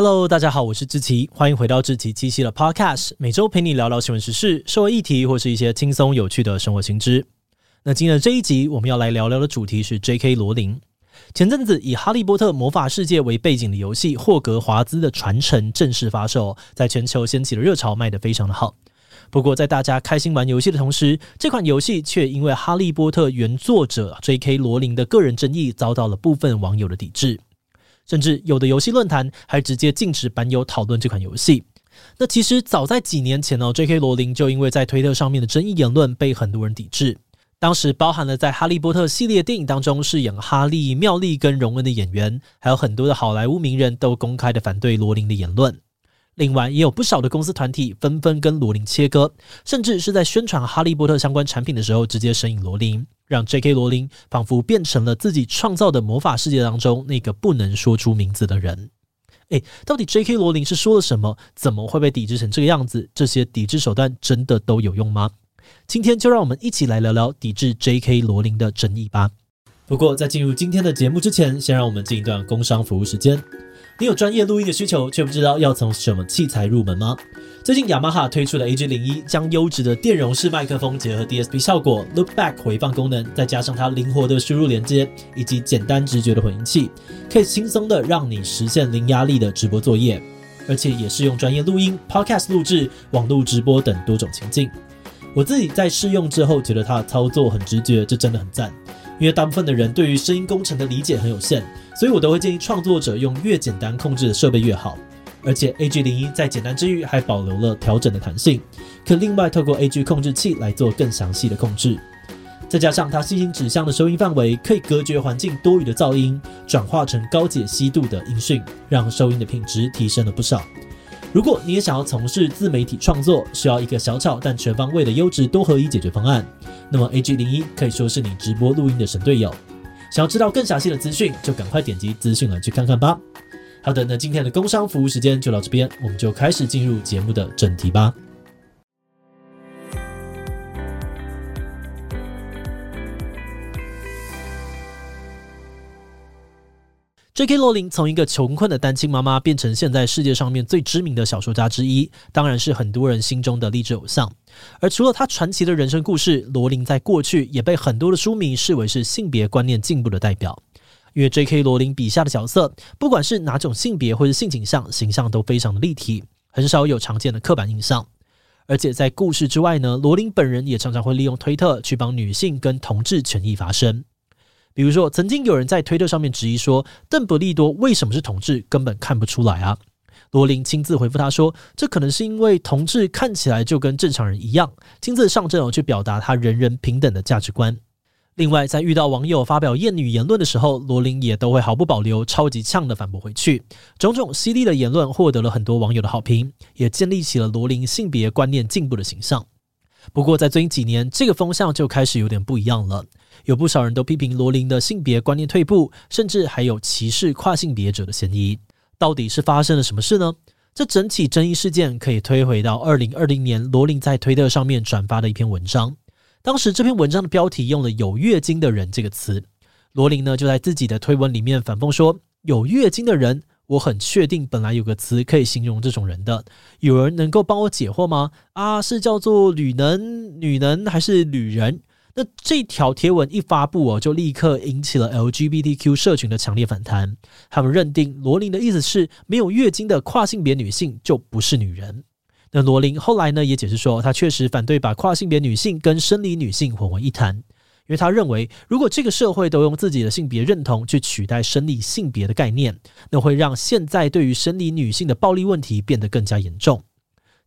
Hello， 大家好，我是志祺，欢迎回到志祺七七的 Podcast， 每周陪你聊聊新闻时事、社会议题，或是一些轻松有趣的生活新知。那今天的这一集，我们要来聊聊的主题是 J.K. 罗琳。前阵子以《哈利波特魔法世界》为背景的游戏《霍格华兹的传承》正式发售，在全球掀起了热潮，卖得非常的好。不过在大家开心玩游戏的同时，这款游戏却因为《哈利波特》原作者 J.K. 罗琳的个人争议，遭到了部分网友的抵制。甚至有的游戏论坛还直接禁止版友讨论这款游戏。那其实早在几年前，J.K. 罗琳就因为在推特上面的争议言论被很多人抵制。当时包含了在《哈利波特》系列电影当中饰演哈利、妙丽跟荣恩的演员，还有很多的好莱坞名人都公开的反对罗琳的言论。另外也有不少的公司团体纷纷跟罗琳切割，甚至是在宣传《哈利波特》相关产品的时候直接神隐罗琳，让 J.K. 罗琳仿佛变成了自己创造的魔法世界当中那个不能说出名字的人。到底 J.K. 罗琳是说了什么？怎么会被抵制成这个样子？这些抵制手段真的都有用吗？今天就让我们一起来聊聊抵制 J.K. 罗琳的争议吧。不过在进入今天的节目之前，先让我们进一段工商服务时间。你有专业录音的需求，却不知道要从什么器材入门吗？最近 Yamaha 推出的 AG01 将优质的电容式麦克风结合 DSP 效果、Loopback 回放功能，再加上它灵活的输入连接以及简单直觉的混音器，可以轻松的让你实现零压力的直播作业，而且也是用专业录音、Podcast 录制、网络直播等多种情境。我自己在试用之后觉得它的操作很直觉，这真的很赞。因为大部分的人对于声音工程的理解很有限，所以我都会建议创作者用越简单控制的设备越好。而且 AG01 在简单之余还保留了调整的弹性，可另外透过 AG 控制器来做更详细的控制。再加上它细心指向的收音范围，可以隔绝环境多余的噪音，转化成高解析度的音讯，让收音的品质提升了不少。如果你也想要从事自媒体创作，需要一个小巧但全方位的优质多合一解决方案，那么 AG01 可以说是你直播录音的神队友。想要知道更详细的资讯，就赶快点击资讯栏去看看吧。好的，那今天的工商服务时间就到这边，我们就开始进入节目的正题吧。J.K. 罗琳从一个穷困的单亲妈妈变成现在世界上面最知名的小说家之一，当然是很多人心中的励志偶像。而除了她传奇的人生故事，罗琳在过去也被很多的书迷视为是性别观念进步的代表。因为 J.K. 罗琳笔下的角色，不管是哪种性别或是性倾向，形象都非常的立体，很少有常见的刻板印象。而且在故事之外呢，罗琳本人也常常会利用推特去帮女性跟同志权益发声。比如说，曾经有人在推特上面质疑说，邓布利多为什么是同志，根本看不出来啊。罗琳亲自回复他说，这可能是因为同志看起来就跟正常人一样，亲自上阵去表达他人人平等的价值观。另外，在遇到网友发表厌女言论的时候，罗琳也都会毫不保留、超级呛的反驳回去。种种犀利的言论获得了很多网友的好评，也建立起了罗琳性别观念进步的形象。不过在最近几年，这个风向就开始有点不一样了，有不少人都批评罗琳的性别观念退步，甚至还有歧视跨性别者的嫌疑。到底是发生了什么事呢？这整起争议事件可以推回到2020年罗琳在推特上面转发的一篇文章，当时这篇文章的标题用了有月经的人这个词。罗琳呢就在自己的推文里面反讽说，有月经的人，我很确定本来有个词可以形容这种人的，有人能够帮我解惑吗？是叫做女能、女能还是女人？那这条贴文一发布就立刻引起了 LGBTQ 社群的强烈反弹，他们认定罗琳的意思是没有月经的跨性别女性就不是女人。那罗琳后来呢也解释说，她确实反对把跨性别女性跟生理女性混为一谈，因为他认为，如果这个社会都用自己的性别认同去取代生理性别的概念，那会让现在对于生理女性的暴力问题变得更加严重。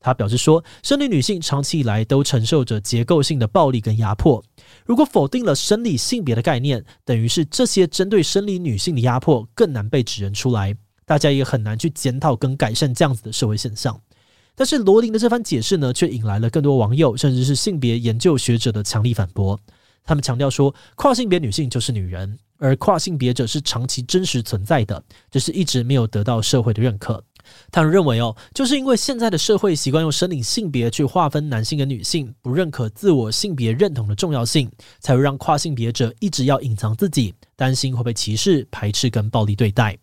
他表示说，生理女性长期以来都承受着结构性的暴力跟压迫，如果否定了生理性别的概念，等于是这些针对生理女性的压迫更难被指认出来，大家也很难去检讨跟改善这样子的社会现象。但是罗琳的这番解释呢，却引来了更多网友甚至是性别研究学者的强力反驳。他们强调说，跨性别女性就是女人，而跨性别者是长期真实存在的，只是一直没有得到社会的认可。他们认为就是因为现在的社会习惯用生理性别去划分男性跟女性，不认可自我性别认同的重要性，才会让跨性别者一直要隐藏自己，担心会被歧视、排斥跟暴力对待。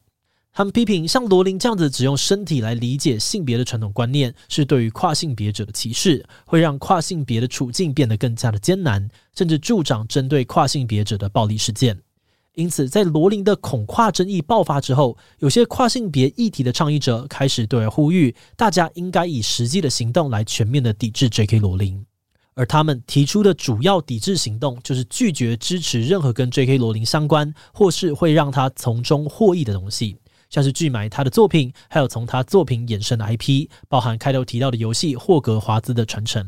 他们批评像罗琳这样子只用身体来理解性别的传统观念，是对于跨性别者的歧视，会让跨性别的处境变得更加的艰难，甚至助长针对跨性别者的暴力事件。因此，在罗琳的恐跨争议爆发之后，有些跨性别议题的倡议者开始对外呼吁，大家应该以实际的行动来全面的抵制 J.K. 罗琳。而他们提出的主要抵制行动就是拒绝支持任何跟 J.K. 罗琳相关或是会让他从中获益的东西，像是拒买他的作品，还有从他作品衍生的 IP， 包含开头提到的游戏《霍格华兹的传承》。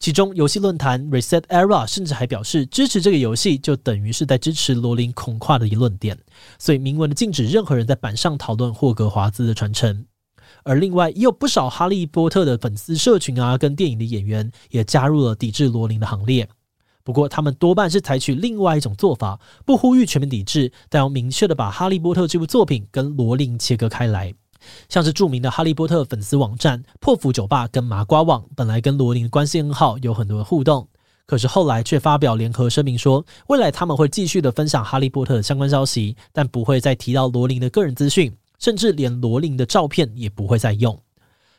其中游戏论坛 Reset Era 甚至还表示，支持这个游戏就等于是在支持罗琳恐跨的论点，所以明文的禁止任何人在版上讨论《霍格华兹的传承》。而另外也有不少哈利波特的粉丝社群跟电影的演员也加入了抵制罗琳的行列。不过他们多半是采取另外一种做法，不呼吁全面抵制，但要明确的把哈利波特这部作品跟罗琳切割开来。像是著名的哈利波特粉丝网站破釜酒吧跟麻瓜网，本来跟罗琳的关系很好，有很多的互动，可是后来却发表联合声明说，未来他们会继续的分享哈利波特的相关消息，但不会再提到罗琳的个人资讯，甚至连罗琳的照片也不会再用。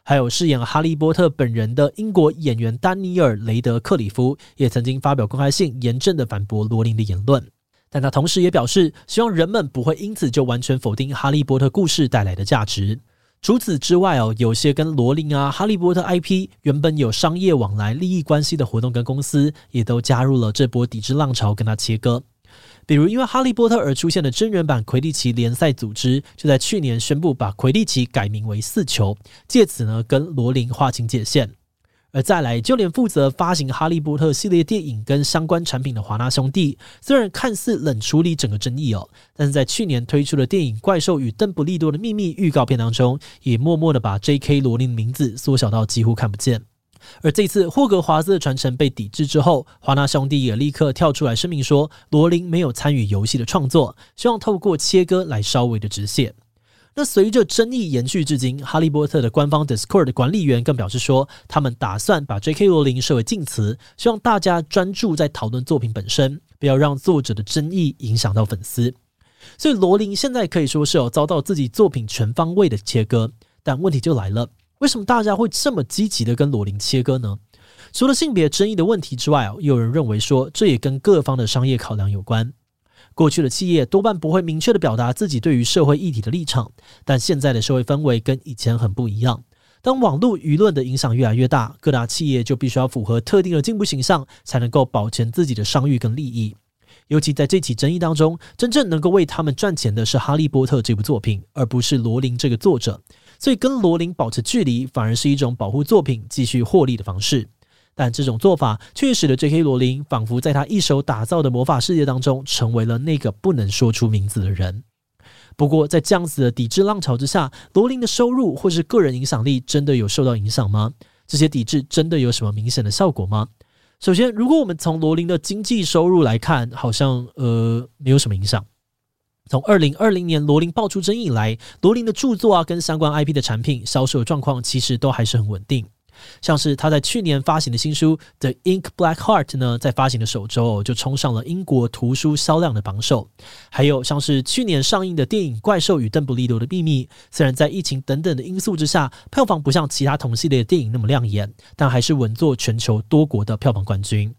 还有饰演哈利波特本人的英国演员丹尼尔·雷德克里夫也曾经发表公开信，严正的反驳罗琳的言论，但他同时也表示，希望人们不会因此就完全否定哈利波特故事带来的价值。除此之外有些跟罗琳哈利波特 IP 原本有商业往来利益关系的活动跟公司，也都加入了这波抵制浪潮，跟他切割。比如因为哈利波特而出现的真人版魁地奇联赛组织，就在去年宣布把魁地奇改名为四球，借此跟罗琳划清界限。而再来，就连负责发行哈利波特系列电影跟相关产品的华纳兄弟，虽然看似冷处理整个争议但是在去年推出的电影《怪兽与邓布利多的秘密》预告片当中，也默默的把 J.K. 罗琳的名字缩小到几乎看不见。而这次霍格华兹的传承被抵制之后，华纳兄弟也立刻跳出来声明说，罗琳没有参与游戏的创作，希望透过切割来稍微的止血。那随着争议延续至今，哈利波特的官方 Discord 的管理员更表示说，他们打算把 J.K. 罗琳设为禁词，希望大家专注在讨论作品本身，不要让作者的争议影响到粉丝。所以罗琳现在可以说是遭到自己作品全方位的切割，但问题就来了，为什么大家会这么积极的跟罗琳切割呢？除了性别争议的问题之外，也有人认为说，这也跟各方的商业考量有关。过去的企业多半不会明确的表达自己对于社会议题的立场，但现在的社会氛围跟以前很不一样。当网络舆论的影响越来越大，各大企业就必须要符合特定的进步形象，才能够保全自己的商誉跟利益。尤其在这起争议当中，真正能够为他们赚钱的是《哈利波特》这部作品，而不是罗琳这个作者。所以跟罗琳保持距离，反而是一种保护作品继续获利的方式。但这种做法却使得 J.K. 罗琳仿佛在他一手打造的魔法世界当中，成为了那个不能说出名字的人。不过在这样子的抵制浪潮之下，罗琳的收入或是个人影响力真的有受到影响吗？这些抵制真的有什么明显的效果吗？首先，如果我们从罗琳的经济收入来看，好像没有什么影响。从2020年罗琳爆出争议以来，罗琳的著作跟相关 IP 的产品销售状况其实都还是很稳定。像是他在去年发行的新书 The Ink Black Heart 在发行的首周就冲上了英国图书销量的榜首。还有像是去年上映的电影《怪兽与邓布利多的秘密》，虽然在疫情等等的因素之下，票房不像其他同系列的电影那么亮眼，但还是稳坐全球多国的票房冠军。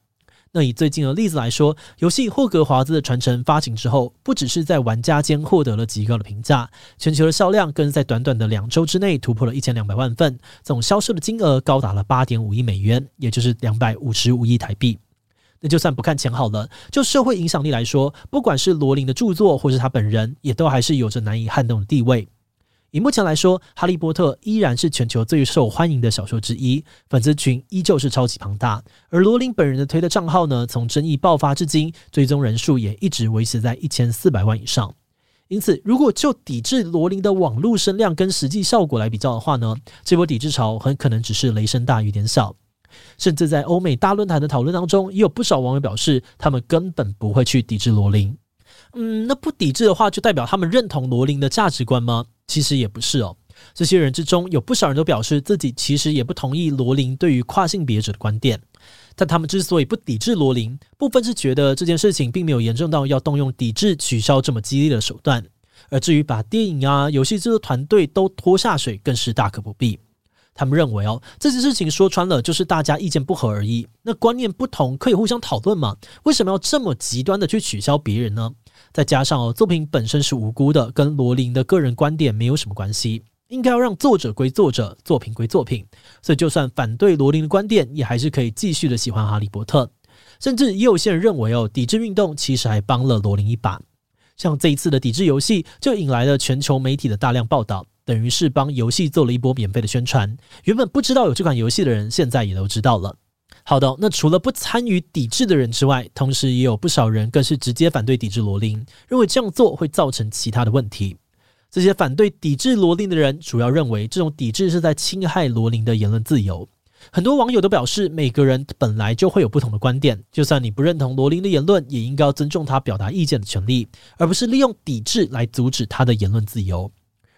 那以最近的例子来说，游戏《霍格华兹的传承》发行之后，不只是在玩家间获得了极高的评价，全球的销量更是在短短的2周之内突破了1200万份，总销售的金额高达了 8.5 亿美元，也就是255亿台币。那就算不看钱好了，就社会影响力来说，不管是罗琳的著作或是他本人，也都还是有着难以撼动的地位。以目前来说，哈利波特依然是全球最受欢迎的小说之一，粉丝群依旧是超级庞大。而罗琳本人的推特账号从争议爆发至今，追踪人数也一直维持在1400万以上。因此，如果就抵制罗琳的网络声量跟实际效果来比较的话这波抵制潮很可能只是雷声大雨点小。甚至在欧美大论坛的讨论当中，也有不少网友表示，他们根本不会去抵制罗琳。那不抵制的话，就代表他们认同罗琳的价值观吗？其实也不是这些人之中，有不少人都表示自己其实也不同意罗琳对于跨性别者的观点。但他们之所以不抵制罗琳，部分是觉得这件事情并没有严重到要动用抵制取消这么激烈的手段，至于把电影啊、游戏制作团队都拖下水，更是大可不必。他们认为这件事情说穿了就是大家意见不合而已，那观念不同可以互相讨论嘛，为什么要这么极端的去取消别人呢？再加上作品本身是无辜的，跟罗琳的个人观点没有什么关系，应该要让作者归作者，作品归作品，所以就算反对罗琳的观点，也还是可以继续的喜欢哈利波特。甚至也有些人认为抵制运动其实还帮了罗琳一把，像这一次的抵制游戏就引来了全球媒体的大量报道，等于是帮游戏做了一波免费的宣传，原本不知道有这款游戏的人现在也都知道了。好的，那除了不参与抵制的人之外，同时也有不少人更是直接反对抵制罗琳，认为这样做会造成其他的问题。这些反对抵制罗琳的人主要认为这种抵制是在侵害罗琳的言论自由。很多网友都表示，每个人本来就会有不同的观点，就算你不认同罗琳的言论，也应该要尊重他表达意见的权利，而不是利用抵制来阻止他的言论自由。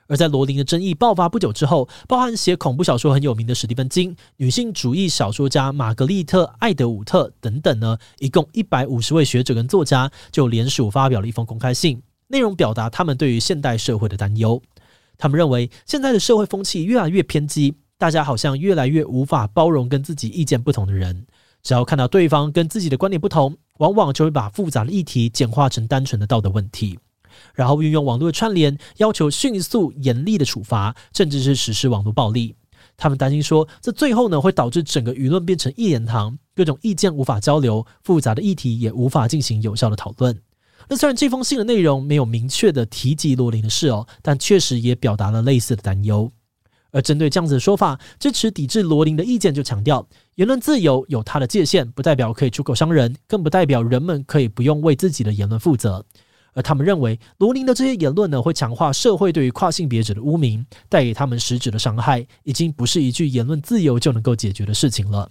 而在罗琳的争议爆发不久之后，包含写恐怖小说很有名的史蒂芬金、女性主义小说家玛格丽特·艾德伍特等等呢，一共150位学者跟作家就联署发表了一封公开信，内容表达他们对于现代社会的担忧。他们认为现在的社会风气越来越偏激，大家好像越来越无法包容跟自己意见不同的人，只要看到对方跟自己的观点不同，往往就会把复杂的议题简化成单纯的道德问题，然后运用网络的串联，要求迅速严厉的处罚，甚至是实施网络暴力。他们担心说，这最后呢会导致整个舆论变成一言堂，各种意见无法交流，复杂的议题也无法进行有效的讨论。那虽然这封信的内容没有明确的提及罗琳的事但确实也表达了类似的担忧。而针对这样子的说法，支持抵制罗琳的意见就强调，言论自由有它的界限，不代表可以出口伤人，更不代表人们可以不用为自己的言论负责。而他们认为罗琳的这些言论呢，会强化社会对于跨性别者的污名，带给他们实质的伤害，已经不是一句言论自由就能够解决的事情了。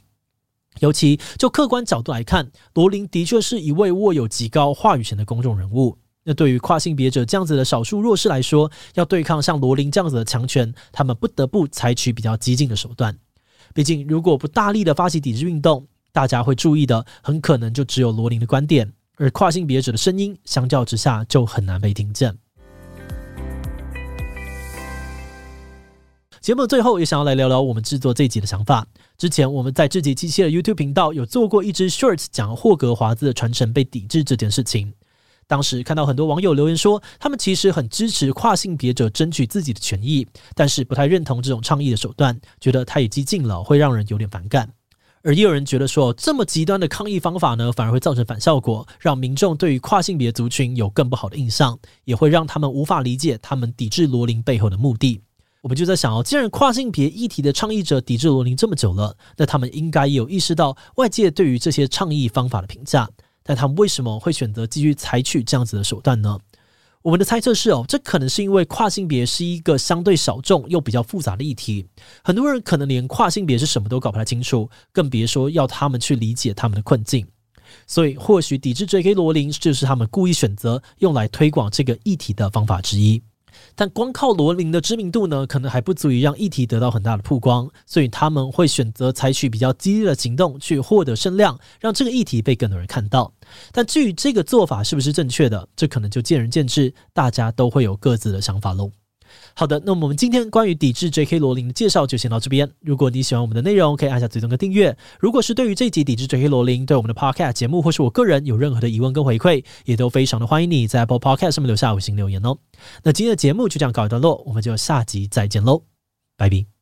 尤其就客观角度来看，罗琳的确是一位握有极高话语权的公众人物，那对于跨性别者这样子的少数弱势来说，要对抗像罗琳这样子的强权，他们不得不采取比较激进的手段。毕竟如果不大力的发起抵制运动，大家会注意的很可能就只有罗琳的观点，而跨性别者的声音相较之下就很难被听见。节目最后也想要来聊聊我们制作这一集的想法。之前我们在这集机器的 YouTube 频道有做过一支 Shorts 讲霍格华兹的传承被抵制这件事情，当时看到很多网友留言说，他们其实很支持跨性别者争取自己的权益，但是不太认同这种倡议的手段，觉得太激进了，会让人有点反感。而也有人觉得说，这么极端的抗议方法呢，反而会造成反效果，让民众对于跨性别族群有更不好的印象，也会让他们无法理解他们抵制罗琳背后的目的。我们就在想既然跨性别议题的倡议者抵制罗琳这么久了，那他们应该也有意识到外界对于这些倡议方法的评价，但他们为什么会选择继续采取这样子的手段呢？我们的猜测是这可能是因为跨性别是一个相对小众又比较复杂的议题，很多人可能连跨性别是什么都搞不太清楚，更别说要他们去理解他们的困境。所以或许抵制 J.K. 罗琳就是他们故意选择用来推广这个议题的方法之一。但光靠罗琳的知名度呢，可能还不足以让议题得到很大的曝光，所以他们会选择采取比较激烈的行动去获得声量，让这个议题被更多人看到。但至于这个做法是不是正确的，这可能就见仁见智，大家都会有各自的想法喽。好的，那我们今天关于抵制 J.K. 罗琳的介绍就先到这边。如果你喜欢我们的内容，可以按下追踪跟订阅。如果是对于这集抵制 J.K. 罗琳，对我们的 Podcast 节目或是我个人有任何的疑问跟回馈，也都非常的欢迎你在 Apple Podcast 上面留下5星留言。那今天的节目就这样告一段落，我们就下集再见喽，拜拜。